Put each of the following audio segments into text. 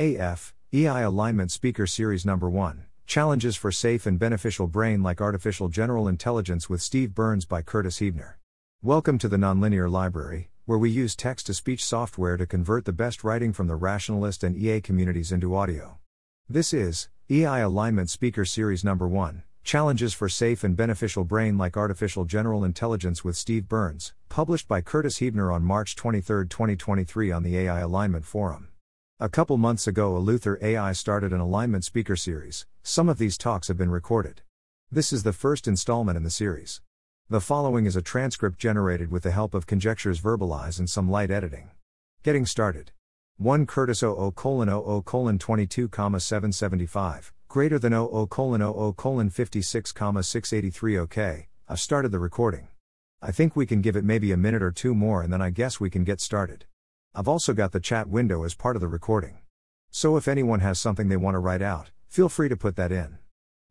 AF, EAI Alignment Speaker Series No. 1, Challenges for Safe and Beneficial Brain-like Artificial General Intelligence with Steve Byrnes by Curtis Huebner. Welcome to the Nonlinear Library, where we use text-to-speech software to convert the best writing from the rationalist and EA communities into audio. This is EAI Alignment Speaker Series No. 1, Challenges for Safe and Beneficial Brain-like Artificial General Intelligence with Steve Byrnes, published by Curtis Huebner on March 23, 2023 on the AI Alignment Forum. A couple months ago, EleutherAI started an alignment speaker series. Some of these talks have been recorded. This is the first installment in the series. The following is a transcript generated with the help of Conjecture's Verbalize and some light editing. Getting started. 1 Curtis 00:00:22,775, greater than 00:00:56,683 OK, I've started the recording. I think we can give it maybe a minute or two more and then I guess we can get started. I've also got the chat window as part of the recording. So if anyone has something they want to write out, feel free to put that in.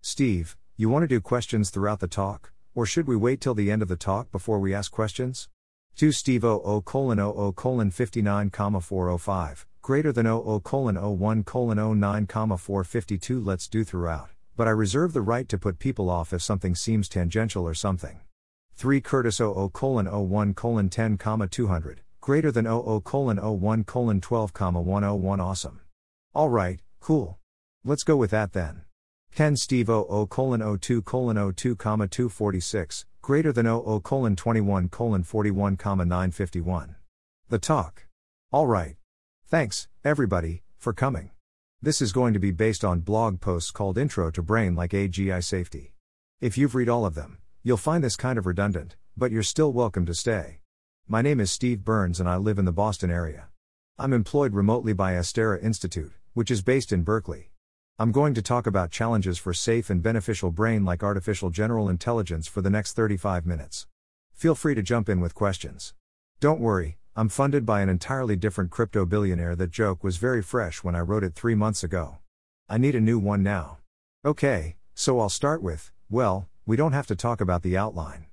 Steve, you want to do questions throughout the talk, or should we wait till the end of the talk before we ask questions? 2 Steve 00:00:59,405, greater than 00:01:09,452 Let's do throughout, but I reserve the right to put people off if something seems tangential or something. 3 Curtis 00:01:10,200. Greater than 00:01:12,101 Awesome. Alright, cool. Let's go with that then. 10 Steve 00:02:02,246, greater than 00:21:41,951. The talk. Alright. Thanks, everybody, for coming. This is going to be based on blog posts called Intro to Brain Like AGI Safety. If you've read all of them, you'll find this kind of redundant, but you're still welcome to stay. My name is Steve Byrnes and I live in the Boston area. I'm employed remotely by Astera Institute, which is based in Berkeley. I'm going to talk about challenges for safe and beneficial brain-like artificial general intelligence for the next 35 minutes. Feel free to jump in with questions. Don't worry, I'm funded by an entirely different crypto billionaire. That joke was very fresh when I wrote it 3 months ago. I need a new one now. Okay, so I'll start with, well, we don't have to talk about the outline.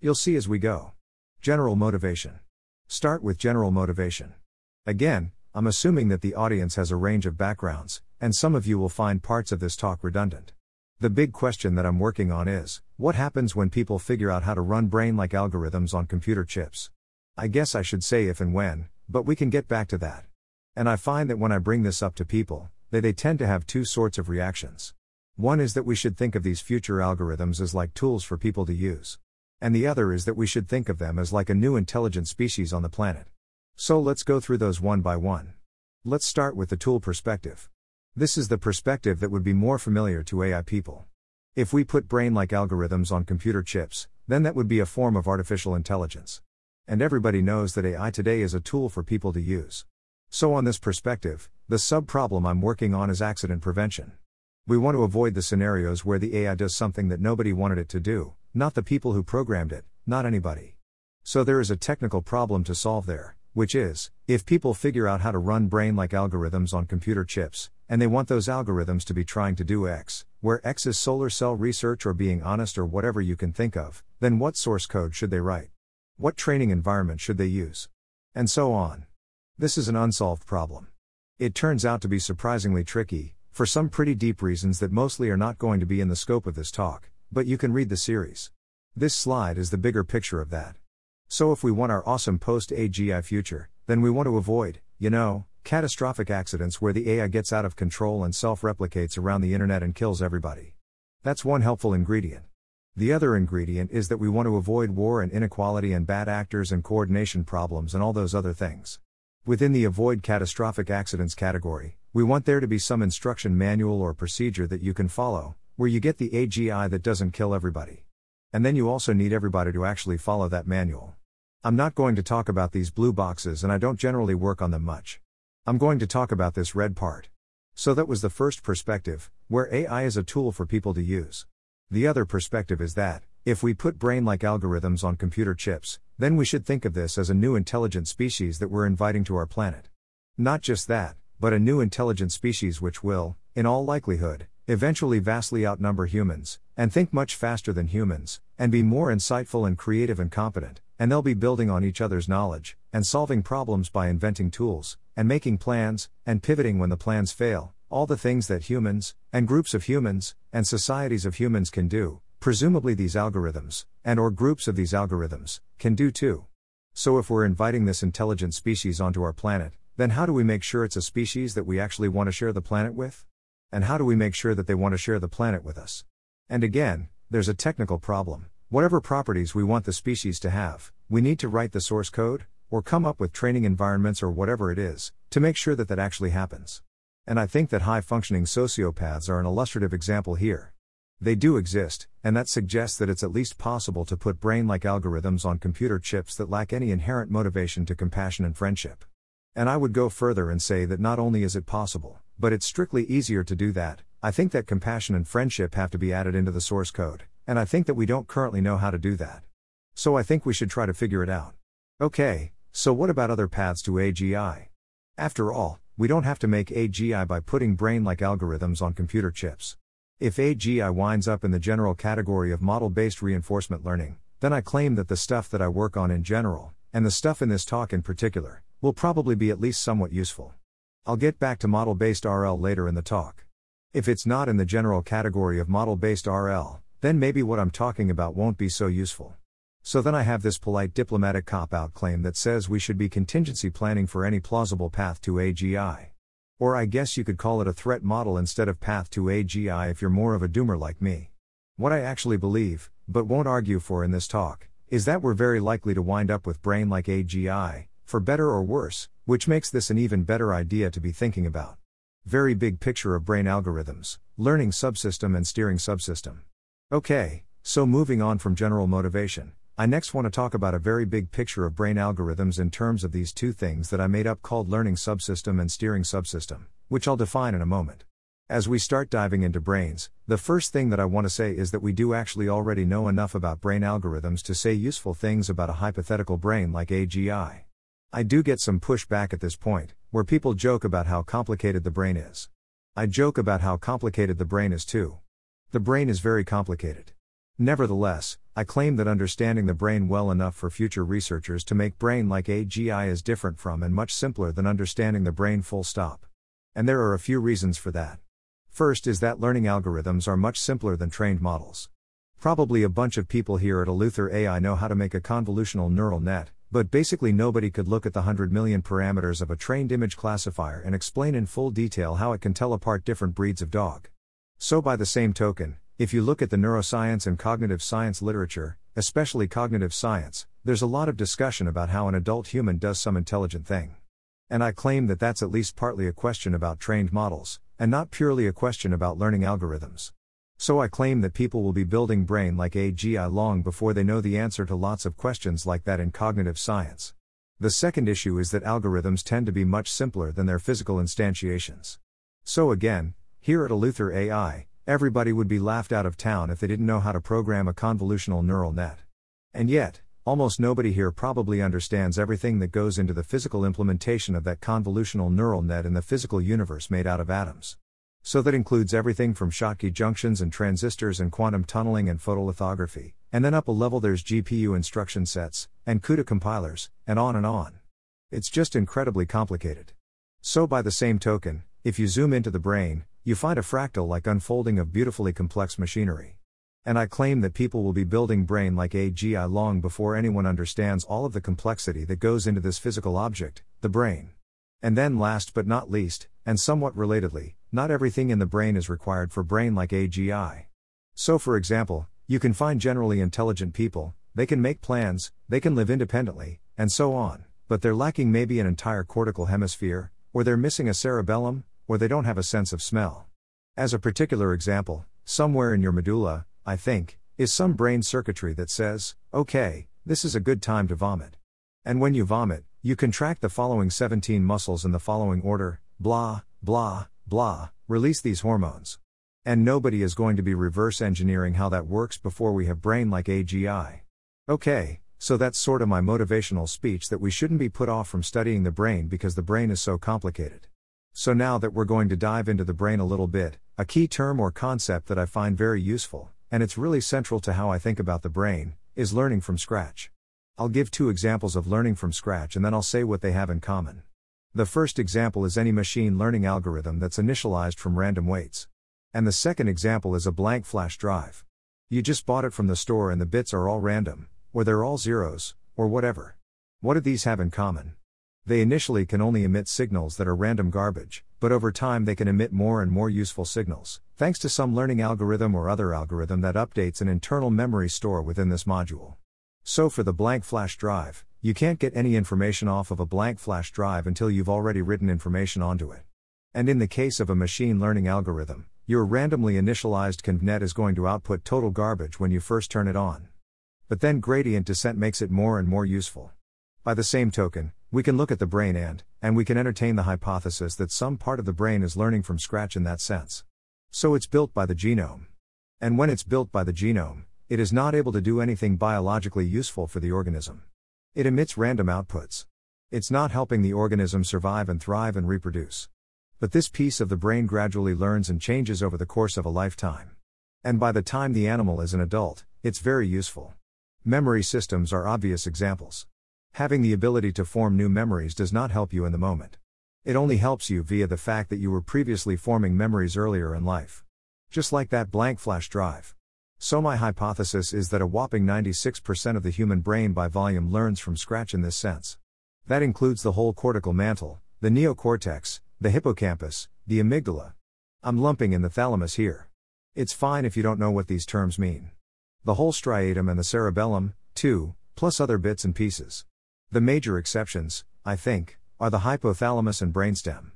You'll see as we go. General motivation. Start with general motivation. Again, I'm assuming that the audience has a range of backgrounds, and some of you will find parts of this talk redundant. The big question that I'm working on is, what happens when people figure out how to run brain-like algorithms on computer chips? I guess I should say if and when, but we can get back to that. And I find that when I bring this up to people, they tend to have two sorts of reactions. One is that we should think of these future algorithms as like tools for people to use. And the other is that we should think of them as like a new intelligent species on the planet. So let's go through those one by one. Let's start with the tool perspective. This is the perspective that would be more familiar to AI people. If we put brain-like algorithms on computer chips, then that would be a form of artificial intelligence. And everybody knows that AI today is a tool for people to use. So on this perspective, the sub-problem I'm working on is accident prevention. We want to avoid the scenarios where the AI does something that nobody wanted it to do. Not the people who programmed it, not anybody. So there is a technical problem to solve there, which is, if people figure out how to run brain-like algorithms on computer chips, and they want those algorithms to be trying to do X, where X is solar cell research or being honest or whatever you can think of, then what source code should they write? What training environment should they use? And so on. This is an unsolved problem. It turns out to be surprisingly tricky, for some pretty deep reasons that mostly are not going to be in the scope of this talk. But you can read the series. This slide is the bigger picture of that. So if we want our awesome post-AGI future, then we want to avoid, catastrophic accidents where the AI gets out of control and self-replicates around the internet and kills everybody. That's one helpful ingredient. The other ingredient is that we want to avoid war and inequality and bad actors and coordination problems and all those other things. Within the avoid catastrophic accidents category, we want there to be some instruction manual or procedure that you can follow, where you get the AGI that doesn't kill everybody. And then you also need everybody to actually follow that manual. I'm not going to talk about these blue boxes and I don't generally work on them much. I'm going to talk about this red part. So that was the first perspective, where AI is a tool for people to use. The other perspective is that, if we put brain-like algorithms on computer chips, then we should think of this as a new intelligent species that we're inviting to our planet. Not just that, but a new intelligent species which will, in all likelihood, eventually vastly outnumber humans, and think much faster than humans, and be more insightful and creative and competent, and they'll be building on each other's knowledge, and solving problems by inventing tools, and making plans, and pivoting when the plans fail, all the things that humans, and groups of humans, and societies of humans can do, presumably these algorithms, and or groups of these algorithms, can do too. So if we're inviting this intelligent species onto our planet, then how do we make sure it's a species that we actually want to share the planet with? And how do we make sure that they want to share the planet with us? And again, there's a technical problem. Whatever properties we want the species to have, we need to write the source code, or come up with training environments or whatever it is, to make sure that that actually happens. And I think that high-functioning sociopaths are an illustrative example here. They do exist, and that suggests that it's at least possible to put brain-like algorithms on computer chips that lack any inherent motivation to compassion and friendship. And I would go further and say that not only is it possible, but it's strictly easier to do that. I think that compassion and friendship have to be added into the source code, and I think that we don't currently know how to do that. So I think we should try to figure it out. Okay, so what about other paths to AGI? After all, we don't have to make AGI by putting brain-like algorithms on computer chips. If AGI winds up in the general category of model-based reinforcement learning, then I claim that the stuff that I work on in general, and the stuff in this talk in particular, will probably be at least somewhat useful. I'll get back to model-based RL later in the talk. If it's not in the general category of model-based RL, then maybe what I'm talking about won't be so useful. So then I have this polite diplomatic cop-out claim that says we should be contingency planning for any plausible path to AGI. Or I guess you could call it a threat model instead of path to AGI if you're more of a doomer like me. What I actually believe, but won't argue for in this talk, is that we're very likely to wind up with brain-like AGI, for better or worse, which makes this an even better idea to be thinking about. Very big picture of brain algorithms, learning subsystem and steering subsystem. Okay, so moving on from general motivation, I next want to talk about a very big picture of brain algorithms in terms of these two things that I made up called learning subsystem and steering subsystem, which I'll define in a moment. As we start diving into brains, the first thing that I want to say is that we do actually already know enough about brain algorithms to say useful things about a hypothetical brain like AGI. I do get some pushback at this point, where people joke about how complicated the brain is. I joke about how complicated the brain is too. The brain is very complicated. Nevertheless, I claim that understanding the brain well enough for future researchers to make brain like AGI is different from and much simpler than understanding the brain full stop. And there are a few reasons for that. First is that learning algorithms are much simpler than trained models. Probably a bunch of people here at EleutherAI know how to make a convolutional neural net, but basically nobody could look at the 100 million parameters of a trained image classifier and explain in full detail how it can tell apart different breeds of dog. So by the same token, if you look at the neuroscience and cognitive science literature, especially cognitive science, there's a lot of discussion about how an adult human does some intelligent thing. And I claim that that's at least partly a question about trained models, and not purely a question about learning algorithms. So I claim that people will be building brain like AGI long before they know the answer to lots of questions like that in cognitive science. The second issue is that algorithms tend to be much simpler than their physical instantiations. So again, here at EleutherAI, everybody would be laughed out of town if they didn't know how to program a convolutional neural net. And yet, almost nobody here probably understands everything that goes into the physical implementation of that convolutional neural net in the physical universe made out of atoms. So that includes everything from Schottky junctions and transistors and quantum tunneling and photolithography, and then up a level there's GPU instruction sets, and CUDA compilers, and on and on. It's just incredibly complicated. So by the same token, if you zoom into the brain, you find a fractal-like unfolding of beautifully complex machinery. And I claim that people will be building brain like AGI long before anyone understands all of the complexity that goes into this physical object, the brain. And then last but not least, and somewhat relatedly, not everything in the brain is required for brain like AGI. So for example, you can find generally intelligent people, they can make plans, they can live independently, and so on, but they're lacking maybe an entire cortical hemisphere, or they're missing a cerebellum, or they don't have a sense of smell. As a particular example, somewhere in your medulla, I think, is some brain circuitry that says, okay, this is a good time to vomit. And when you vomit, you contract the following 17 muscles in the following order, blah, blah, blah, release these hormones. And nobody is going to be reverse engineering how that works before we have brain like AGI. Okay, so that's sort of my motivational speech that we shouldn't be put off from studying the brain because the brain is so complicated. So now that we're going to dive into the brain a little bit, a key term or concept that I find very useful, and it's really central to how I think about the brain, is learning from scratch. I'll give two examples of learning from scratch and then I'll say what they have in common. The first example is any machine learning algorithm that's initialized from random weights. And the second example is a blank flash drive. You just bought it from the store and the bits are all random, or they're all zeros, or whatever. What do these have in common? They initially can only emit signals that are random garbage, but over time they can emit more and more useful signals, thanks to some learning algorithm or other algorithm that updates an internal memory store within this module. So for the blank flash drive, you can't get any information off of a blank flash drive until you've already written information onto it. And in the case of a machine learning algorithm, your randomly initialized ConvNet is going to output total garbage when you first turn it on. But then gradient descent makes it more and more useful. By the same token, we can look at the brain and we can entertain the hypothesis that some part of the brain is learning from scratch in that sense. So it's built by the genome. And when it's built by the genome, it is not able to do anything biologically useful for the organism. It emits random outputs. It's not helping the organism survive and thrive and reproduce. But this piece of the brain gradually learns and changes over the course of a lifetime. And by the time the animal is an adult, it's very useful. Memory systems are obvious examples. Having the ability to form new memories does not help you in the moment. It only helps you via the fact that you were previously forming memories earlier in life. Just like that blank flash drive. So my hypothesis is that a whopping 96% of the human brain by volume learns from scratch in this sense. That includes the whole cortical mantle, the neocortex, the hippocampus, the amygdala. I'm lumping in the thalamus here. It's fine if you don't know what these terms mean. The whole striatum and the cerebellum, too, plus other bits and pieces. The major exceptions, I think, are the hypothalamus and brainstem.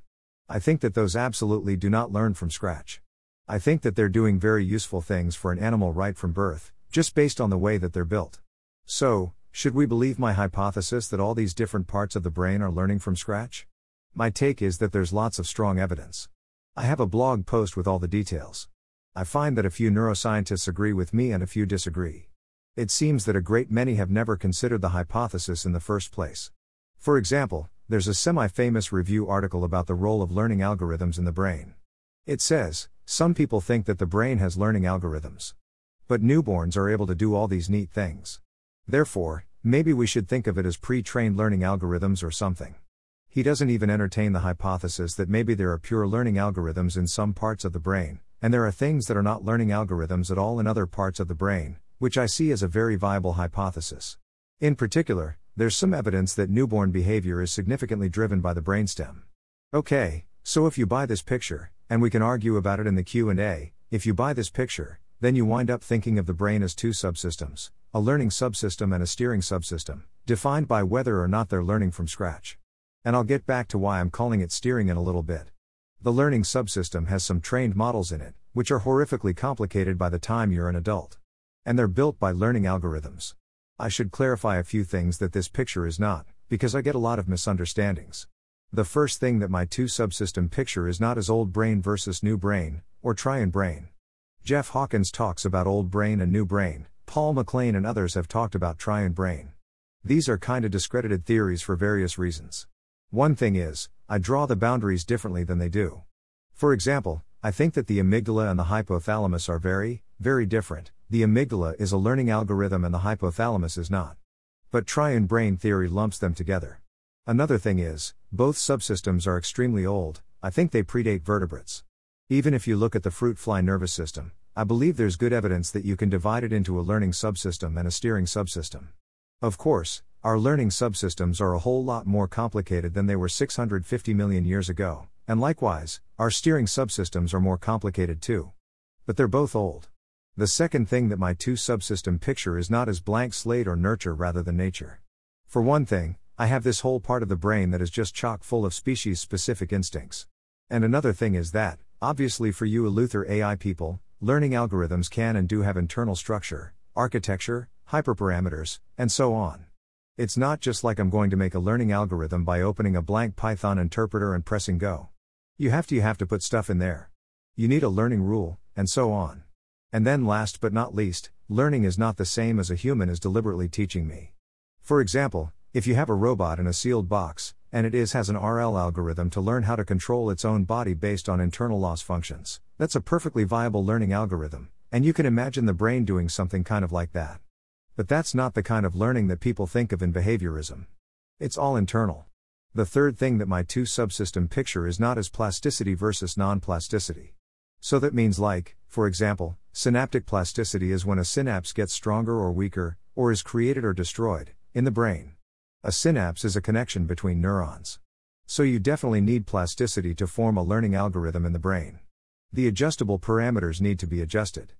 I think that those absolutely do not learn from scratch. I think that they're doing very useful things for an animal right from birth, just based on the way that they're built. So, should we believe my hypothesis that all these different parts of the brain are learning from scratch? My take is that there's lots of strong evidence. I have a blog post with all the details. I find that a few neuroscientists agree with me and a few disagree. It seems that a great many have never considered the hypothesis in the first place. For example, there's a semi-famous review article about the role of learning algorithms in the brain. It says, some people think that the brain has learning algorithms. But newborns are able to do all these neat things. Therefore, maybe we should think of it as pre-trained learning algorithms or something. He doesn't even entertain the hypothesis that maybe there are pure learning algorithms in some parts of the brain, and there are things that are not learning algorithms at all in other parts of the brain, which I see as a very viable hypothesis. In particular, there's some evidence that newborn behavior is significantly driven by the brainstem. Okay, so if you buy this picture, and we can argue about it in the Q&A, if you buy this picture, then you wind up thinking of the brain as two subsystems, a learning subsystem and a steering subsystem, defined by whether or not they're learning from scratch. And I'll get back to why I'm calling it steering in a little bit. The learning subsystem has some trained models in it, which are horrifically complicated by the time you're an adult. And they're built by learning algorithms. I should clarify a few things that this picture is not, because I get a lot of misunderstandings. The first thing that my two subsystem picture is not is old brain versus new brain, or try and brain. Jeff Hawkins talks about old brain and new brain, Paul MacLean and others have talked about try and brain. These are kinda discredited theories for various reasons. One thing is, I draw the boundaries differently than they do. For example, I think that the amygdala and the hypothalamus are very, very different. The amygdala is a learning algorithm and the hypothalamus is not. But triad brain theory lumps them together. Another thing is, both subsystems are extremely old, I think they predate vertebrates. Even if you look at the fruit fly nervous system, I believe there's good evidence that you can divide it into a learning subsystem and a steering subsystem. Of course, our learning subsystems are a whole lot more complicated than they were 650 million years ago, and likewise, our steering subsystems are more complicated too. But they're both old. The second thing that my two subsystem picture is not as blank slate or nurture rather than nature. For one thing, I have this whole part of the brain that is just chock full of species-specific instincts. And another thing is that, obviously for you EleutherAI people, learning algorithms can and do have internal structure, architecture, hyperparameters, and so on. It's not just like I'm going to make a learning algorithm by opening a blank Python interpreter and pressing go. You have to put stuff in there. You need a learning rule, and so on. And then last but not least, learning is not the same as a human is deliberately teaching me. For example, if you have a robot in a sealed box, and has an RL algorithm to learn how to control its own body based on internal loss functions, that's a perfectly viable learning algorithm, and you can imagine the brain doing something kind of like that. But that's not the kind of learning that people think of in behaviorism. It's all internal. The third thing that my two subsystem picture is not as plasticity versus non-plasticity. So that means like, for example, synaptic plasticity is when a synapse gets stronger or weaker, or is created or destroyed, in the brain. A synapse is a connection between neurons. So you definitely need plasticity to form a learning algorithm in the brain. The adjustable parameters need to be adjusted.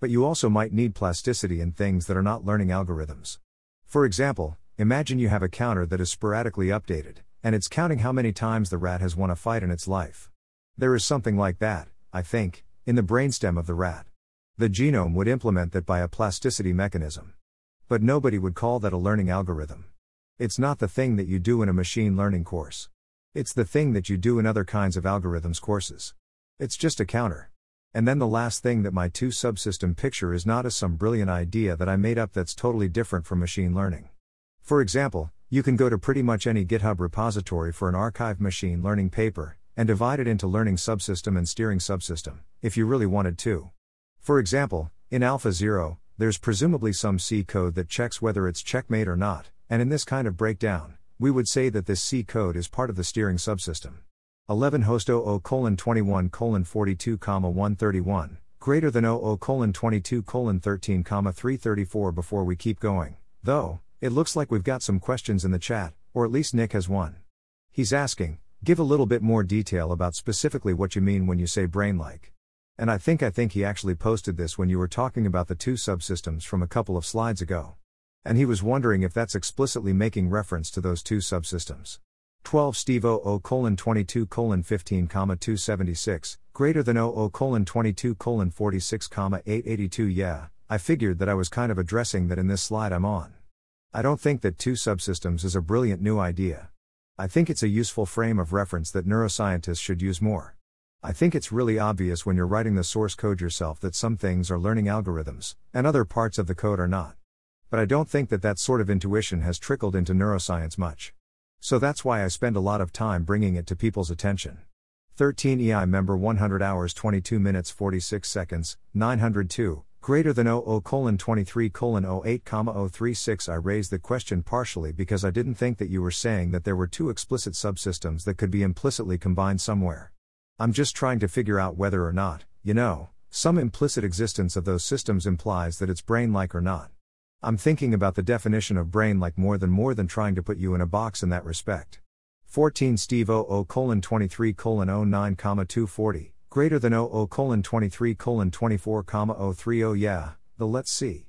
But you also might need plasticity in things that are not learning algorithms. For example, imagine you have a counter that is sporadically updated, and it's counting how many times the rat has won a fight in its life. There is something like that, I think, in the brainstem of the rat. The genome would implement that by a plasticity mechanism. But nobody would call that a learning algorithm. It's not the thing that you do in a machine learning course. It's the thing that you do in other kinds of algorithms courses. It's just a counter. And then the last thing that my two subsystem picture is not as some brilliant idea that I made up that's totally different from machine learning. For example, you can go to pretty much any GitHub repository for an archived machine learning paper, and divide it into learning subsystem and steering subsystem, if you really wanted to. For example, in AlphaZero, there's presumably some C code that checks whether it's checkmate or not, and in this kind of breakdown, we would say that this C code is part of the steering subsystem. 11 host 00:21:42,131, greater than 00:22:13,334 before we keep going, though. It looks like we've got some questions in the chat, or at least Nick has one. He's asking, give a little bit more detail about specifically what you mean when you say brain-like. And I think he actually posted this when you were talking about the two subsystems from a couple of slides ago. And he was wondering if that's explicitly making reference to those two subsystems. 12 Steve 00:22:15,276, greater than 00:22:46,882 Yeah, I figured that I was kind of addressing that in this slide I'm on. I don't think that two subsystems is a brilliant new idea. I think it's a useful frame of reference that neuroscientists should use more. I think it's really obvious when you're writing the source code yourself that some things are learning algorithms, and other parts of the code are not. But I don't think that that sort of intuition has trickled into neuroscience much. So that's why I spend a lot of time bringing it to people's attention. 13 EI member 100 hours 22 minutes 46 seconds, 902. Greater than 00:23:08,036 I raised the question partially because I didn't think that you were saying that there were two explicit subsystems that could be implicitly combined somewhere. I'm just trying to figure out whether or not, you know, some implicit existence of those systems implies that it's brain-like or not. I'm thinking about the definition of brain-like more than trying to put you in a box in that respect. 14 Steve 00:23:09,240 Greater than 00:23:24,030 Yeah, the let's see.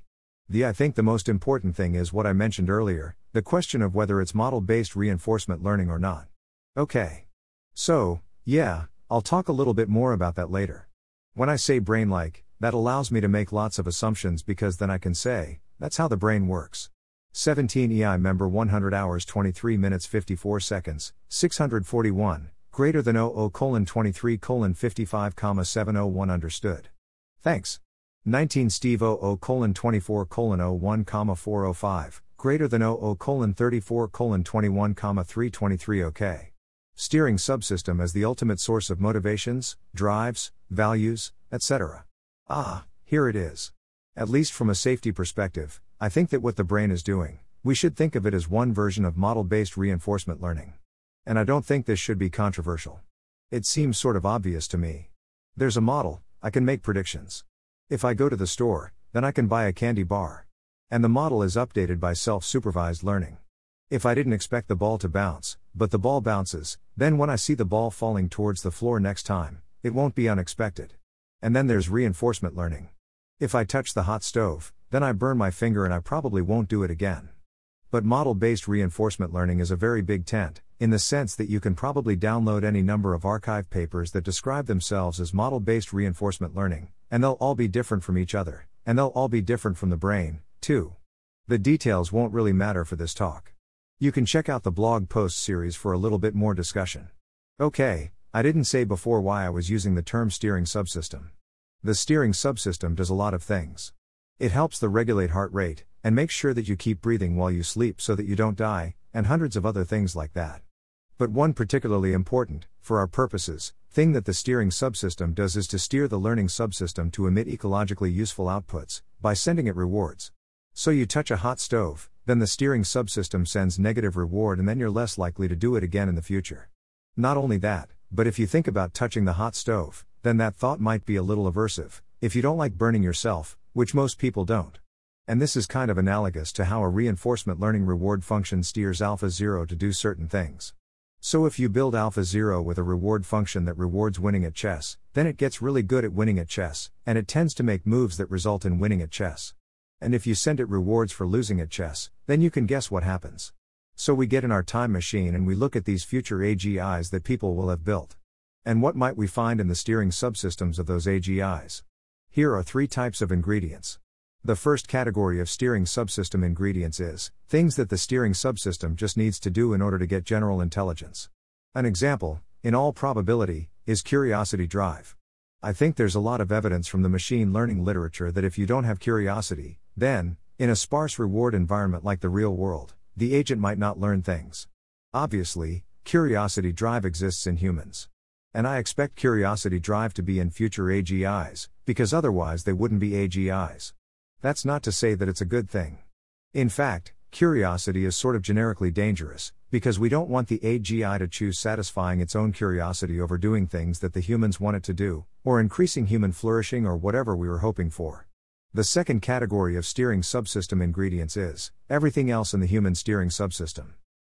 I think the most important thing is what I mentioned earlier, the question of whether it's model-based reinforcement learning or not. Okay. So, yeah, I'll talk a little bit more about that later. When I say brain-like, that allows me to make lots of assumptions because then I can say, that's how the brain works. 17 EI member 100 hours 23 minutes 54 seconds, 641. Greater than 00:23:55,701 Understood. Thanks. 19 Steve 00:24:01,405, greater than 00:34:21,323 OK. Steering subsystem as the ultimate source of motivations, drives, values, etc. Ah, here it is. At least from a safety perspective, I think that what the brain is doing, we should think of it as one version of model-based reinforcement learning. And I don't think this should be controversial. It seems sort of obvious to me. There's a model, I can make predictions. If I go to the store, then I can buy a candy bar. And the model is updated by self-supervised learning. If I didn't expect the ball to bounce, but the ball bounces, then when I see the ball falling towards the floor next time, it won't be unexpected. And then there's reinforcement learning. If I touch the hot stove, then I burn my finger and I probably won't do it again. But model-based reinforcement learning is a very big tent, in the sense that you can probably download any number of archive papers that describe themselves as model-based reinforcement learning, and they'll all be different from each other, and they'll all be different from the brain, too. The details won't really matter for this talk. You can check out the blog post series for a little bit more discussion. Okay, I didn't say before why I was using the term steering subsystem. The steering subsystem does a lot of things. It helps to regulate heart rate, and make sure that you keep breathing while you sleep so that you don't die, and hundreds of other things like that. But one particularly important, for our purposes, thing that the steering subsystem does is to steer the learning subsystem to emit ecologically useful outputs, by sending it rewards. So you touch a hot stove, then the steering subsystem sends negative reward and then you're less likely to do it again in the future. Not only that, but if you think about touching the hot stove, then that thought might be a little aversive, if you don't like burning yourself, which most people don't. And this is kind of analogous to how a reinforcement learning reward function steers AlphaZero to do certain things. So if you build AlphaZero with a reward function that rewards winning at chess, then it gets really good at winning at chess, and it tends to make moves that result in winning at chess. And if you send it rewards for losing at chess, then you can guess what happens. So we get in our time machine and we look at these future AGIs that people will have built. And what might we find in the steering subsystems of those AGIs? Here are three types of ingredients. The first category of steering subsystem ingredients is things that the steering subsystem just needs to do in order to get general intelligence. An example, in all probability, is curiosity drive. I think there's a lot of evidence from the machine learning literature that if you don't have curiosity, then, in a sparse reward environment like the real world, the agent might not learn things. Obviously, curiosity drive exists in humans. And I expect curiosity drive to be in future AGIs, because otherwise they wouldn't be AGIs. That's not to say that it's a good thing. In fact, curiosity is sort of generically dangerous, because we don't want the AGI to choose satisfying its own curiosity over doing things that the humans want it to do, or increasing human flourishing or whatever we were hoping for. The second category of steering subsystem ingredients is everything else in the human steering subsystem.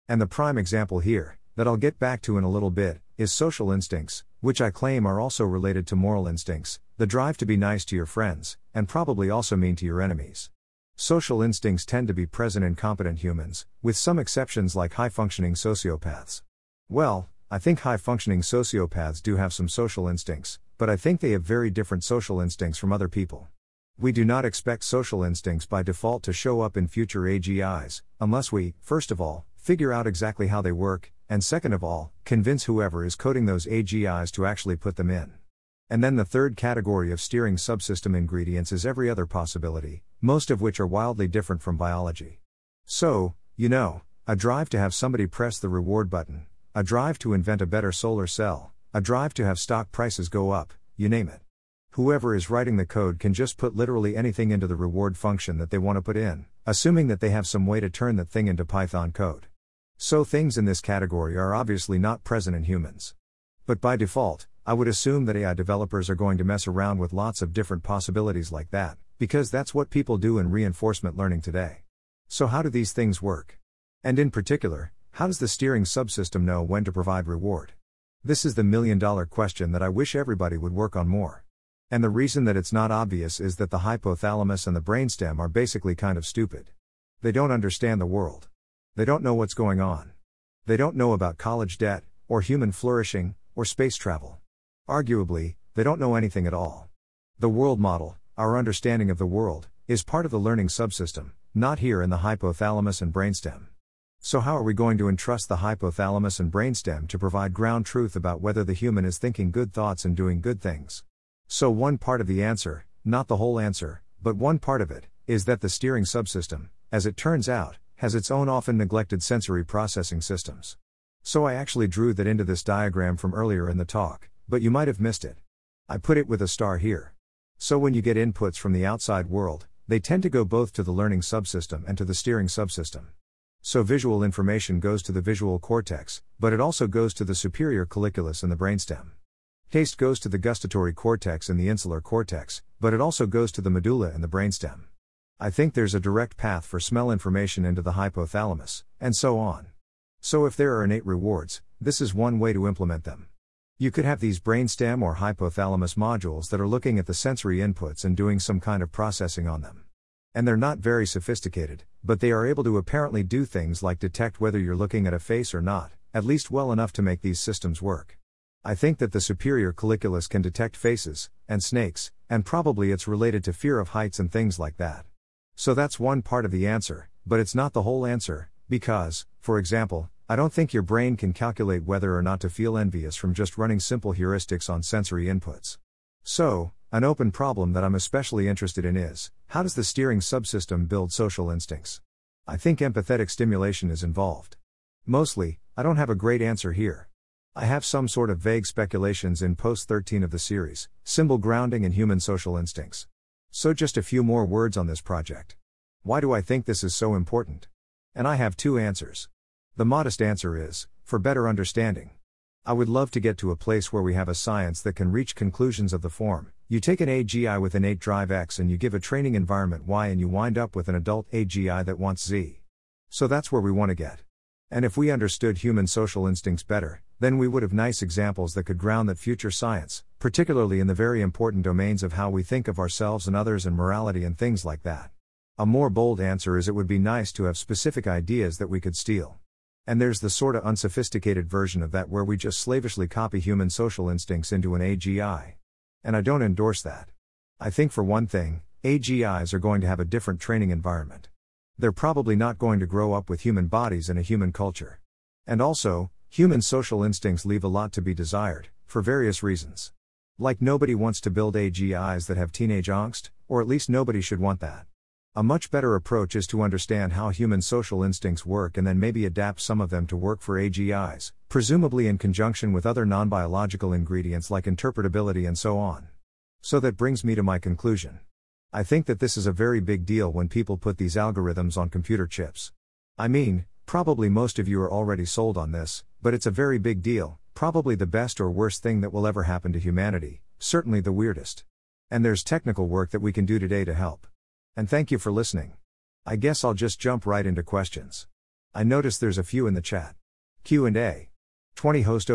And the prime example here, that I'll get back to in a little bit, is social instincts, which I claim are also related to moral instincts, the drive to be nice to your friends, and probably also mean to your enemies. Social instincts tend to be present in competent humans, with some exceptions like high-functioning sociopaths. Well, I think high-functioning sociopaths do have some social instincts, but I think they have very different social instincts from other people. We do not expect social instincts by default to show up in future AGIs, unless we, first of all, figure out exactly how they work, and second of all, convince whoever is coding those AGIs to actually put them in. And then the third category of steering subsystem ingredients is every other possibility, most of which are wildly different from biology. So, you know, a drive to have somebody press the reward button, a drive to invent a better solar cell, a drive to have stock prices go up, you name it. Whoever is writing the code can just put literally anything into the reward function that they want to put in, assuming that they have some way to turn that thing into Python code. So things in this category are obviously not present in humans. But by default, I would assume that AI developers are going to mess around with lots of different possibilities like that, because that's what people do in reinforcement learning today. So how do these things work? And in particular, how does the steering subsystem know when to provide reward? This is the million-dollar question that I wish everybody would work on more. And the reason that it's not obvious is that the hypothalamus and the brainstem are basically kind of stupid. They don't understand the world. They don't know what's going on. They don't know about college debt, or human flourishing, or space travel. Arguably, they don't know anything at all. The world model, our understanding of the world, is part of the learning subsystem, not here in the hypothalamus and brainstem. So how are we going to entrust the hypothalamus and brainstem to provide ground truth about whether the human is thinking good thoughts and doing good things? So one part of the answer, not the whole answer, but one part of it, is that the steering subsystem, as it turns out, has its own often neglected sensory processing systems. So I actually drew that into this diagram from earlier in the talk, but you might have missed it. I put it with a star here. So when you get inputs from the outside world, they tend to go both to the learning subsystem and to the steering subsystem. So visual information goes to the visual cortex, but it also goes to the superior colliculus in the brainstem. Taste goes to the gustatory cortex and the insular cortex, but it also goes to the medulla and the brainstem. I think there's a direct path for smell information into the hypothalamus, and so on. So if there are innate rewards, this is one way to implement them. You could have these brainstem or hypothalamus modules that are looking at the sensory inputs and doing some kind of processing on them. And they're not very sophisticated, but they are able to apparently do things like detect whether you're looking at a face or not, at least well enough to make these systems work. I think that the superior colliculus can detect faces, and snakes, and probably it's related to fear of heights and things like that. So that's one part of the answer, but it's not the whole answer, because, for example, I don't think your brain can calculate whether or not to feel envious from just running simple heuristics on sensory inputs. So, an open problem that I'm especially interested in is, how does the steering subsystem build social instincts? I think empathetic stimulation is involved. Mostly, I don't have a great answer here. I have some sort of vague speculations in post 13 of the series, Symbol Grounding and Human Social Instincts. So just a few more words on this project. Why do I think this is so important? And I have two answers. The modest answer is, for better understanding. I would love to get to a place where we have a science that can reach conclusions of the form, you take an AGI with innate drive X and you give a training environment Y and you wind up with an adult AGI that wants Z. So that's where we want to get. And if we understood human social instincts better, then we would have nice examples that could ground that future science, particularly in the very important domains of how we think of ourselves and others and morality and things like that. A more bold answer is it would be nice to have specific ideas that we could steal. And there's the sorta unsophisticated version of that where we just slavishly copy human social instincts into an AGI. And I don't endorse that. I think for one thing, AGIs are going to have a different training environment. They're probably not going to grow up with human bodies and a human culture. And also, human social instincts leave a lot to be desired, for various reasons. Like nobody wants to build AGIs that have teenage angst, or at least nobody should want that. A much better approach is to understand how human social instincts work and then maybe adapt some of them to work for AGIs, presumably in conjunction with other non-biological ingredients like interpretability and so on. So that brings me to my conclusion. I think that this is a very big deal when people put these algorithms on computer chips. I mean, probably most of you are already sold on this, but it's a very big deal, probably the best or worst thing that will ever happen to humanity, certainly the weirdest. And there's technical work that we can do today to help. And thank you for listening. I guess I'll just jump right into questions. I notice there's a few in the chat. Q&A. 20host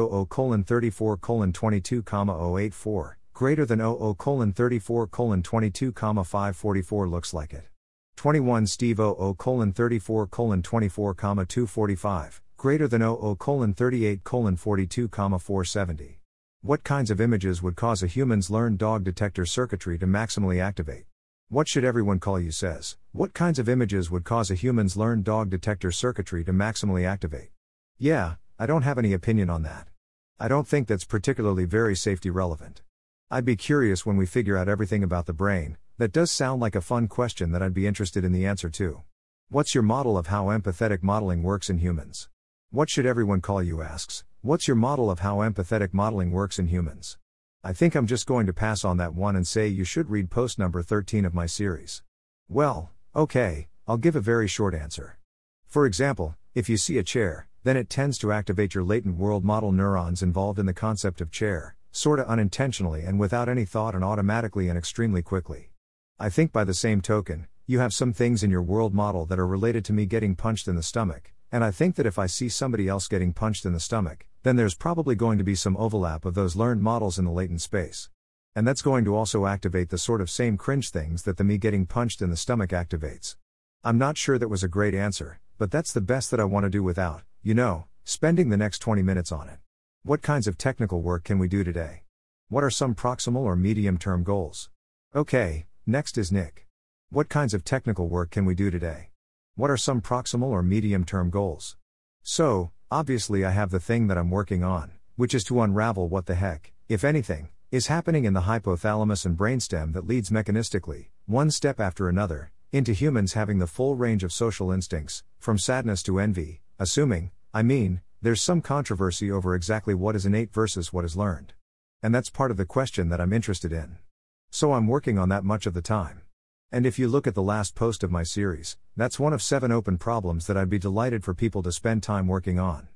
00:34:22,084, greater than 00:34:22,544 looks like it. 21 Steve 00:34:24,245, greater than 00:38:42,470. What kinds of images would cause a human's learned dog detector circuitry to maximally activate? What should everyone call you says, what kinds of images would cause a human's learned dog detector circuitry to maximally activate? Yeah, I don't have any opinion on that. I don't think that's particularly very safety relevant. I'd be curious when we figure out everything about the brain. That does sound like a fun question that I'd be interested in the answer to. What's your model of how empathetic modeling works in humans? What should everyone call you asks, what's your model of how empathetic modeling works in humans? I think I'm just going to pass on that one and say you should read post number 13 of my series. Well, okay, I'll give a very short answer. For example, if you see a chair, then it tends to activate your latent world model neurons involved in the concept of chair, sorta unintentionally and without any thought and automatically and extremely quickly. I think by the same token, you have some things in your world model that are related to me getting punched in the stomach, and I think that if I see somebody else getting punched in the stomach, then there's probably going to be some overlap of those learned models in the latent space. And that's going to also activate the sort of same cringe things that the me getting punched in the stomach activates. I'm not sure that was a great answer, but that's the best that I want to do without, spending the next 20 minutes on it. What kinds of technical work can we do today? What are some proximal or medium-term goals? Okay, next is Nick. What kinds of technical work can we do today? What are some proximal or medium-term goals? So, obviously I have the thing that I'm working on, which is to unravel what the heck, if anything, is happening in the hypothalamus and brainstem that leads mechanistically, one step after another, into humans having the full range of social instincts, from sadness to envy, assuming, there's some controversy over exactly what is innate versus what is learned. And that's part of the question that I'm interested in. So I'm working on that much of the time. And if you look at the last post of my series, that's one of 7 open problems that I'd be delighted for people to spend time working on.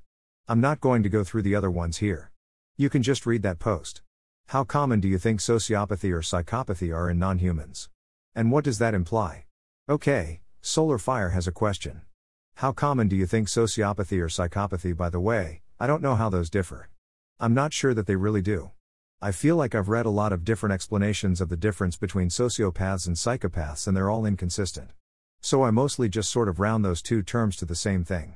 I'm not going to go through the other ones here. You can just read that post. How common do you think sociopathy or psychopathy are in non-humans? And what does that imply? Okay, Solar Fire has a question. How common do you think sociopathy or psychopathy, by the way, I don't know how those differ. I'm not sure that they really do. I feel like I've read a lot of different explanations of the difference between sociopaths and psychopaths and they're all inconsistent. So I mostly just sort of round those two terms to the same thing.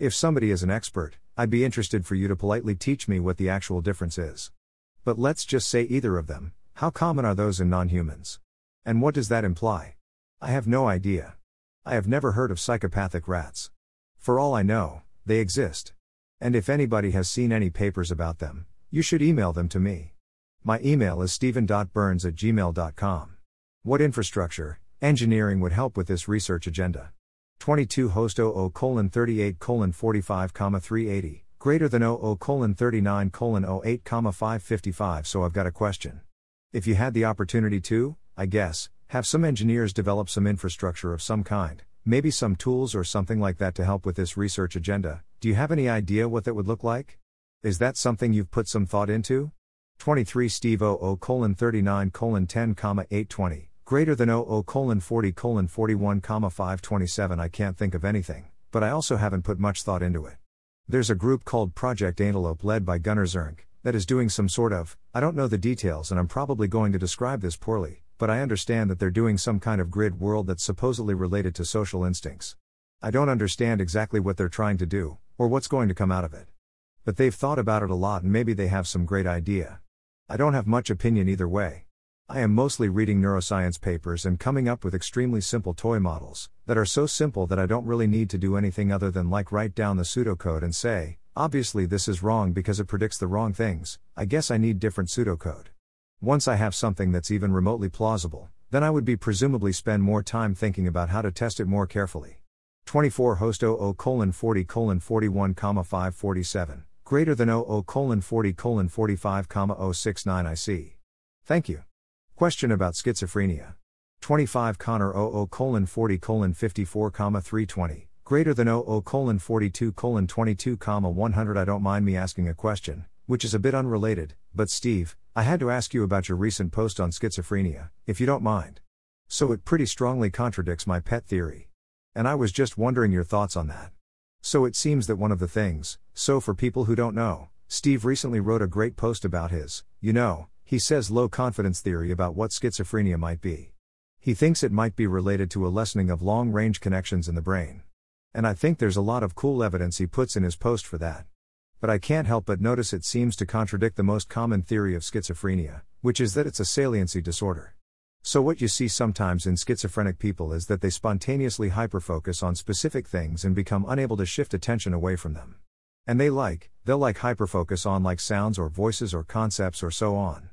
If somebody is an expert, I'd be interested for you to politely teach me what the actual difference is. But let's just say either of them, how common are those in non-humans? And what does that imply? I have no idea. I have never heard of psychopathic rats. For all I know, they exist. And if anybody has seen any papers about them, you should email them to me. My email is steven.burns@gmail.com. What infrastructure, engineering would help with this research agenda? 22 host 00:38:45,380, greater than 00:39:08,555. So I've got a question. If you had the opportunity to, I guess, Have some engineers develop some infrastructure of some kind, maybe some tools or something like that to help with this research agenda. Do you have any idea what that would look like? Is that something you've put some thought into? 23 Steve 00:39:10,820 greater than 00:40:41,527 I can't think of anything, but I also haven't put much thought into it. There's a group called Project Antelope led by Gunnar Zernicke that is doing some sort of, I don't know the details and I'm probably going to describe this poorly, but I understand that they're doing some kind of grid world that's supposedly related to social instincts. I don't understand exactly what they're trying to do, or what's going to come out of it. But they've thought about it a lot and maybe they have some great idea. I don't have much opinion either way. I am mostly reading neuroscience papers and coming up with extremely simple toy models, that are so simple that I don't really need to do anything other than like write down the pseudocode and say, obviously this is wrong because it predicts the wrong things, I guess I need different pseudocode. Once I have something that's even remotely plausible, then I would be presumably spend more time thinking about how to test it more carefully. 24 host 00:40:41,547, greater than 00:40:45,069 I see. Thank you. Question about schizophrenia. 25 Connor 00:40:54,320, greater than 00:42:22,100 I don't mind me asking a question, which is a bit unrelated, but Steve, I had to ask you about your recent post on schizophrenia, if you don't mind. So it pretty strongly contradicts my pet theory. And I was just wondering your thoughts on that. So it seems that one of the things, so for people who don't know, Steve recently wrote a great post about his, you know, he says low confidence theory about what schizophrenia might be. He thinks it might be related to a lessening of long-range connections in the brain. And I think there's a lot of cool evidence he puts in his post for that. But I can't help but notice it seems to contradict the most common theory of schizophrenia, which is that it's a saliency disorder. So what you see sometimes in schizophrenic people is that they spontaneously hyperfocus on specific things and become unable to shift attention away from them. And they'll hyperfocus on like sounds or voices or concepts or so on.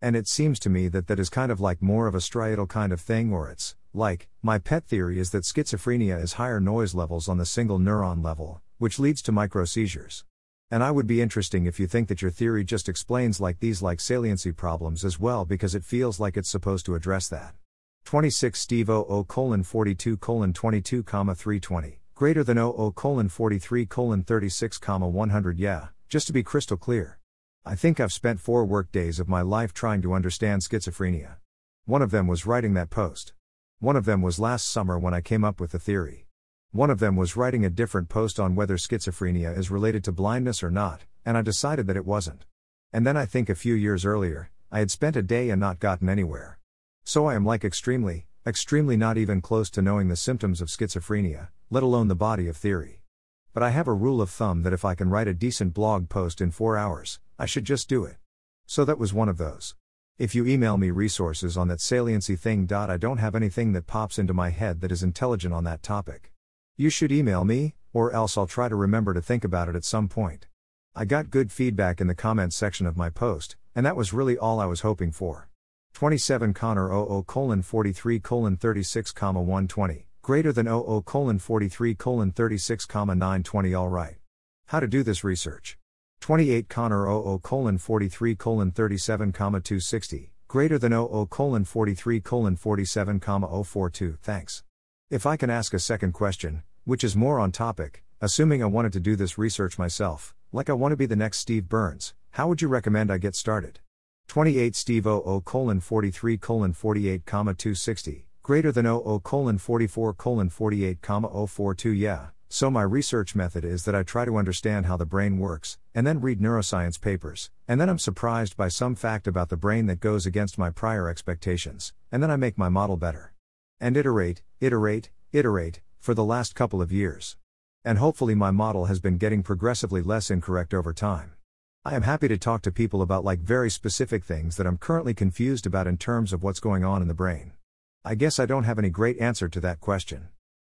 And it seems to me that is kind of like more of a striatal kind of thing, or it's, like, my pet theory is that schizophrenia is higher noise levels on the single neuron level, which leads to microseizures. And I would be interesting if you think that your theory just explains like these like saliency problems as well, because it feels like it's supposed to address that. 26 Steve 00:42:22,320, greater than 00:43:36,100 yeah, just to be crystal clear. I think I've spent 4 work days of my life trying to understand schizophrenia. One of them was writing that post. One of them was last summer when I came up with the theory. One of them was writing a different post on whether schizophrenia is related to blindness or not, and I decided that it wasn't. And then I think a few years earlier, I had spent a day and not gotten anywhere. So I am like extremely, extremely not even close to knowing the symptoms of schizophrenia, let alone the body of theory. But I have a rule of thumb that if I can write a decent blog post in 4 hours, I should just do it. So that was one of those. If you email me resources on that saliency thing, I don't have anything that pops into my head that is intelligent on that topic. You should email me, or else I'll try to remember to think about it at some point. I got good feedback in the comments section of my post, and that was really all I was hoping for. 27 Connor 00:43:36,120, greater than 00:43:36,920 Alright. How to do this research. 28 Connor 00:43:37,260, greater than 00:43:47,042 Thanks. If I can ask a second question, which is more on topic, assuming I wanted to do this research myself, like I want to be the next Steve Byrnes, how would you recommend I get started? 28 Steve 00:43:48,260, greater than 00:44:48,042 Yeah, so my research method is that I try to understand how the brain works, and then read neuroscience papers, and then I'm surprised by some fact about the brain that goes against my prior expectations, and then I make my model better. And iterate, for the last couple of years. And hopefully my model has been getting progressively less incorrect over time. I am happy to talk to people about like very specific things that I'm currently confused about in terms of what's going on in the brain. I guess I don't have any great answer to that question.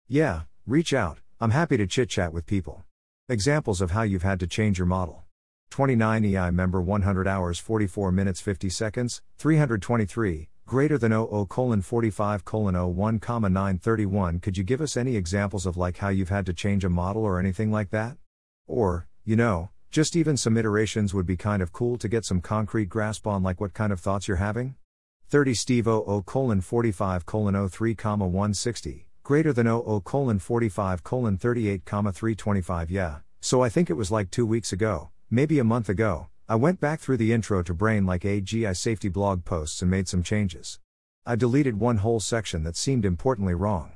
Yeah, reach out, I'm happy to chit chat with people. Examples of how you've had to change your model. 29 EI member 100 hours 44 minutes 50 seconds, 323. Greater than 00:45:01,931 Could you give us any examples of like how you've had to change a model or anything like that? Or, you know, just even some iterations would be kind of cool to get some concrete grasp on like what kind of thoughts you're having? 30 Steve 00:45:03,160, greater than 00:45:38,325. Yeah, so I think it was like 2 weeks ago, maybe a month ago, I went back through the Intro to Brain Like AGI Safety blog posts and made some changes. I deleted one whole section that seemed importantly wrong.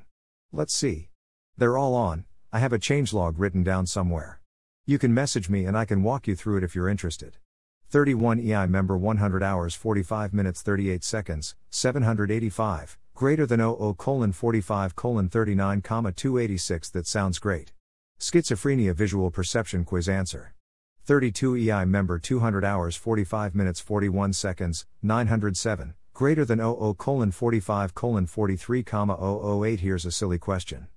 Let's see. They're all on, I have a changelog written down somewhere. You can message me and I can walk you through it if you're interested. 31 EI member 100 hours 45 minutes 38 seconds, 785, greater than 00:45:39,286. That sounds great. Schizophrenia visual perception quiz answer. 32 EI member 200 hours 45 minutes 41 seconds, 907, greater than 00:45:43,008. Here's a silly question.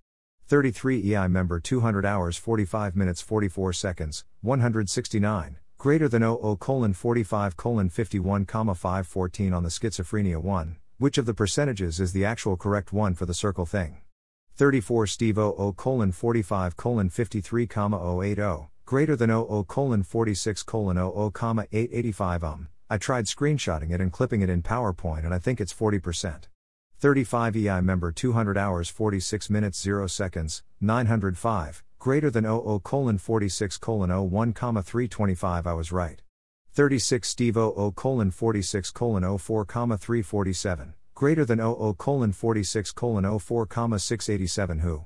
33 EI member 200 hours 45 minutes 44 seconds, 169, greater than 00:45:51,514. On the schizophrenia one, which of the percentages is the actual correct one for the circle thing? 34 Steve 00:45:53,080, greater than 00:46:00,885. I tried screenshotting it and clipping it in PowerPoint and I think it's 40%. 35 EI member 200 hours 46 minutes 0 seconds, 905, greater than 00:46:01,325. I was right. 36 Steve 00:46:04,347, greater than 00:46:04,687. Who?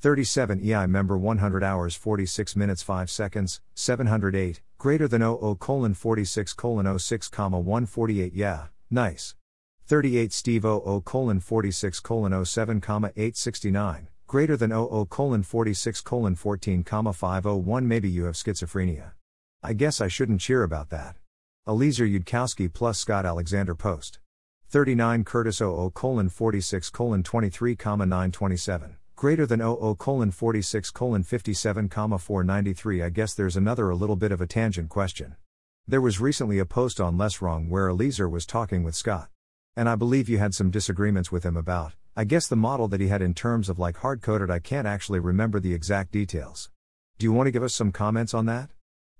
37 EI member 100 hours 46 minutes 5 seconds, 708, greater than 00:46:06,148. Yeah, nice. 38 Steve 00:46:07,869, greater than 00:46:14,501. Maybe you have schizophrenia. I guess I shouldn't cheer about that. Eliezer Yudkowsky plus Scott Alexander post. 39 Curtis 00:46:23,927, greater than 00:46:57,493. I guess there's another a little bit of a tangent question. There was recently a post on Less Wrong where Eliezer was talking with Scott. And I believe you had some disagreements with him about, I guess the model that he had in terms of like hard-coded. I can't actually remember the exact details. Do you want to give us some comments on that?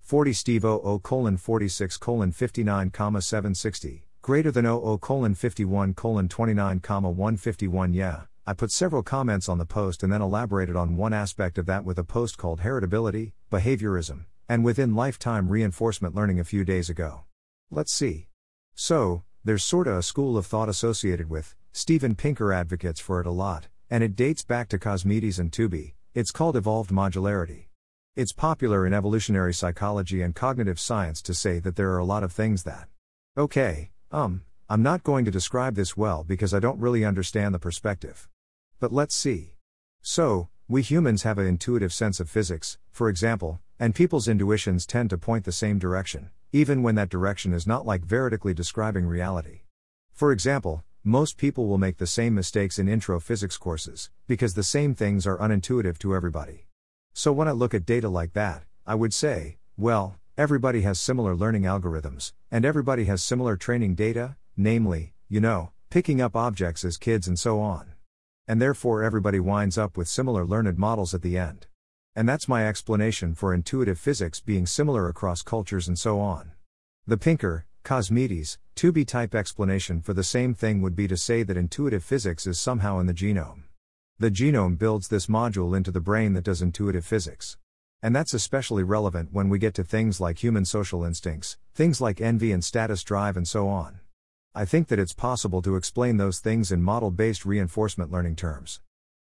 40 Steve 00:46:59,760, greater than 00:51:29,151. Yeah. I put several comments on the post and then elaborated on one aspect of that with a post called Heritability, Behaviorism, and Within Lifetime Reinforcement Learning a few days ago. Let's see. So, there's sorta a school of thought associated with, Steven Pinker advocates for it a lot, and it dates back to Cosmides and Tooby. It's called evolved modularity. It's popular in evolutionary psychology and cognitive science to say that there are a lot of things that. Okay, I'm not going to describe this well because I don't really understand the perspective. But let's see. So, we humans have an intuitive sense of physics, for example, and people's intuitions tend to point the same direction, even when that direction is not like veritically describing reality. For example, most people will make the same mistakes in intro physics courses, because the same things are unintuitive to everybody. So when I look at data like that, I would say, well, everybody has similar learning algorithms, and everybody has similar training data, namely, picking up objects as kids and so on. And therefore everybody winds up with similar learned models at the end. And that's my explanation for intuitive physics being similar across cultures and so on. The Pinker, Cosmides, Tooby type explanation for the same thing would be to say that intuitive physics is somehow in the genome. The genome builds this module into the brain that does intuitive physics. And that's especially relevant when we get to things like human social instincts, things like envy and status drive and so on. I think that it's possible to explain those things in model-based reinforcement learning terms.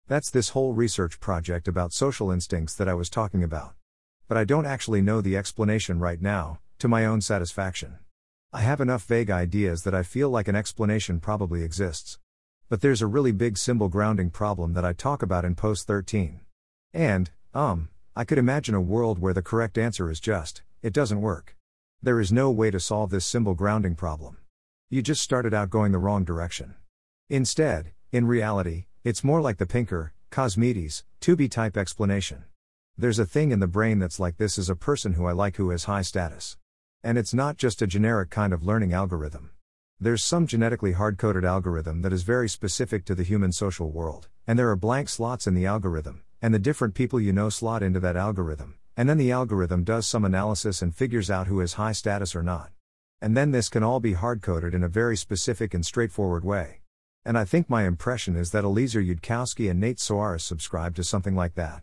That's this whole research project about social instincts that I was talking about. But I don't actually know the explanation right now, to my own satisfaction. I have enough vague ideas that I feel like an explanation probably exists. But there's a really big symbol grounding problem that I talk about in post 13. And, I could imagine a world where the correct answer is just, it doesn't work. There is no way to solve this symbol grounding problem. You just started out going the wrong direction. Instead, in reality, it's more like the Pinker, Cosmides, Tooby type explanation. There's a thing in the brain that's like, this is a person who I like who has high status. And it's not just a generic kind of learning algorithm. There's some genetically hard-coded algorithm that is very specific to the human social world, and there are blank slots in the algorithm, and the different people slot into that algorithm, and then the algorithm does some analysis and figures out who has high status or not. And then this can all be hard-coded in a very specific and straightforward way. And I think my impression is that Eliezer Yudkowsky and Nate Soares subscribe to something like that.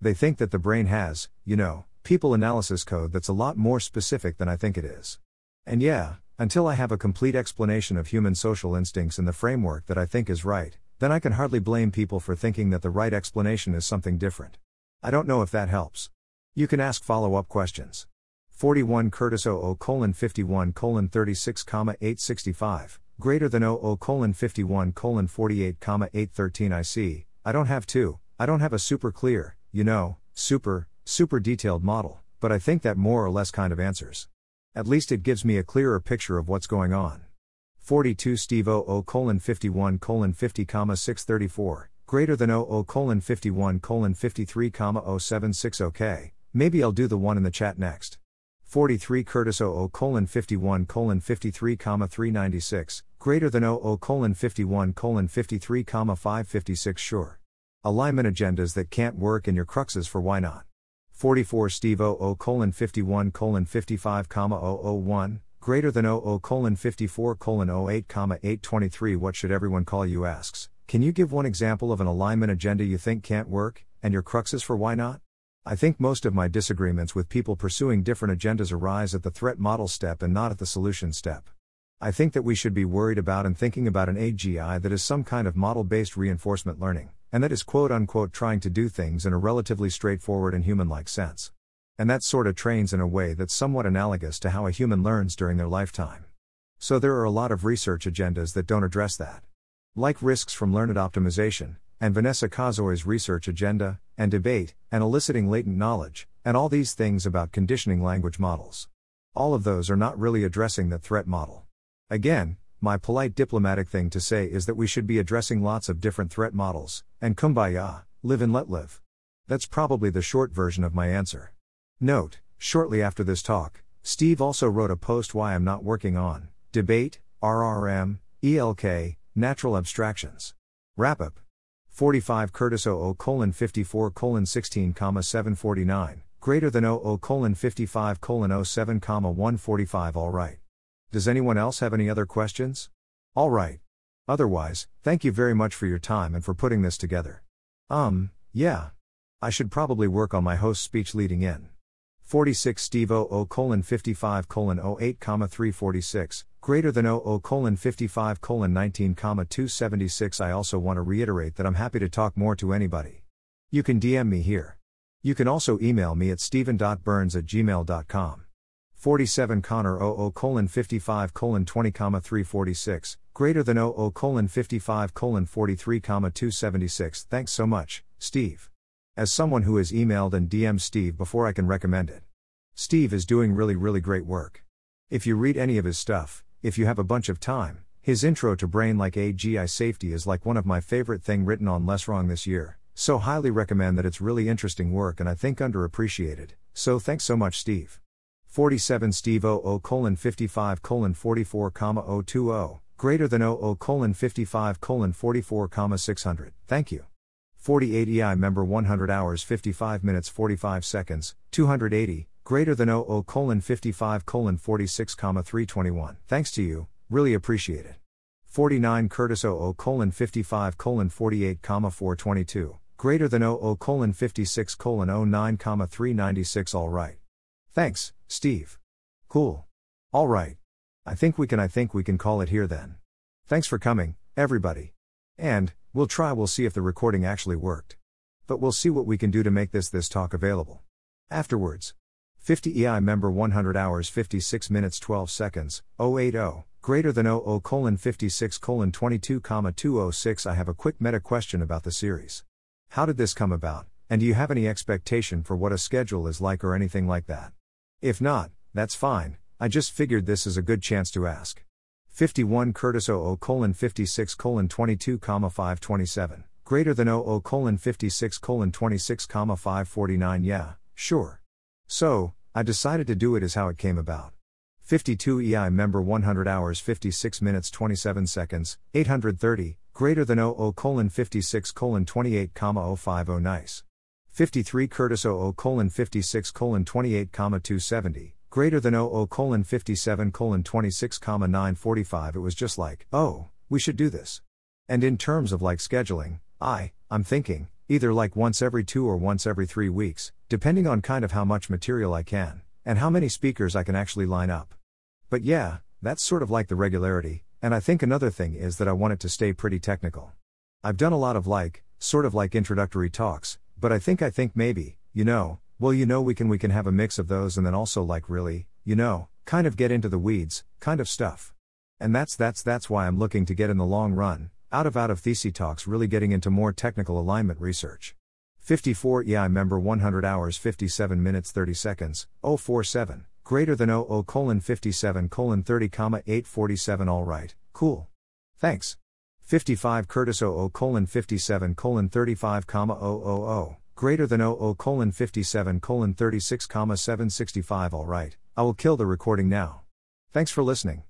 They think that the brain has, you know, people analysis code that's a lot more specific than I think it is. And yeah, until I have a complete explanation of human social instincts in the framework that I think is right, then I can hardly blame people for thinking that the right explanation is something different. I don't know if that helps. You can ask follow-up questions. 41 Curtis 00:51:36,865, greater than 00:51:48,813 I see, I don't have a super clear, you know, super detailed model, but I think that more or less kind of answers. At least it gives me a clearer picture of what's going on. 42 Steve 00:51:50,634, greater than 00:51:53,076 okay, maybe I'll do the one in the chat next. 43 Curtis 00:51:53,396, greater than 00:51:53,556 sure. Alignment agendas that can't work in your cruxes for why not. 44 Steve 00:51:55,001, greater than 00:54:08,823 what should everyone call you asks, can you give one example of an alignment agenda you think can't work, and your cruxes for why not? I think most of my disagreements with people pursuing different agendas arise at the threat model step and not at the solution step. I think that we should be worried about and thinking about an AGI that is some kind of model-based reinforcement learning, and that is quote-unquote trying to do things in a relatively straightforward and human-like sense. And that sort of trains in a way that's somewhat analogous to how a human learns during their lifetime. So there are a lot of research agendas that don't address that. Like risks from learned optimization, and Vanessa Kazoy's research agenda, and debate, and eliciting latent knowledge, and all these things about conditioning language models. All of those are not really addressing that threat model. Again, my polite diplomatic thing to say is that we should be addressing lots of different threat models, and kumbaya, live and let live. That's probably the short version of my answer. Note, shortly after this talk, Steve also wrote a post why I'm not working on debate, RRM, ELK, natural abstractions. Wrap up. 45 Curtis 00:54:16,749, greater than 00:55:07,145 all right. Does anyone else have any other questions? All right. Otherwise, thank you very much for your time and for putting this together. Yeah. I should probably work on my host speech leading in. 46 Steve 00:55:08,346, greater than 00:55:19,276 I also want to reiterate that I'm happy to talk more to anybody. You can DM me here. You can also email me at steven.burns@gmail.com. 47 Connor 00:55:20,346, greater than 00:55:43,276 Thanks so much, Steve. As someone who has emailed and DM'd Steve before I can recommend it. Steve is doing really great work. If you read any of his stuff, if you have a bunch of time, his Intro to Brain Like AGI Safety is like one of my favorite thing written on less wrong this year, so highly recommend that it's really interesting work and I think underappreciated, so thanks so much Steve. 47 Steve 00:55:44,020, greater than 00:55:44,600, thank you. 48 EI member 100 hours 55 minutes 45 seconds, 280, greater than 00:55:46,321, thanks to you, really appreciate it. 49 Curtis 00:55:48,422, greater than 00:56:09,396 all right. Thanks, Steve. Cool. All right. I think we can call it here then. Thanks for coming, everybody. And, we'll see if the recording actually worked. But we'll see what we can do to make this talk available. Afterwards. 50 EI member 100 hours 56 minutes 12 seconds, 080, greater than 00:56:22,206 I have a quick meta question about the series. How did this come about, and do you have any expectation for what a schedule is like or anything like that? If not, that's fine, I just figured this is a good chance to ask. 51 Curtis 00:56:22,527, greater than 00:56:26,549 yeah, sure. So, I decided to do it is how it came about. 52 EI member 100 hours 56 minutes 27 seconds, 830, greater than 00:56:28,050 nice. 53 Curtis 00:56:28,270, greater than 00:57:26,945 it was just like, oh, we should do this. And in terms of like scheduling, I'm thinking, either like once every 2 or once every 3 weeks, depending on kind of how much material I can, and how many speakers I can actually line up. But yeah, that's sort of like the regularity, and I think another thing is that I want it to stay pretty technical. I've done a lot of like, sort of like introductory talks, but I think maybe, we can have a mix of those and then also like really, kind of get into the weeds, kind of stuff. And that's why I'm looking to get in the long run, out of thesis talks really getting into more technical alignment research. 54 EI member 100 hours 57 minutes 30 seconds, 047, greater than 00:57:30,847 Alright, cool. Thanks. 55 Curtis 00:57:35,000, greater than 00:57:36,765 Alright, I will kill the recording now. Thanks for listening.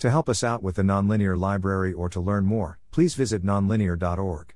To help us out with the Nonlinear Library or to learn more, please visit nonlinear.org.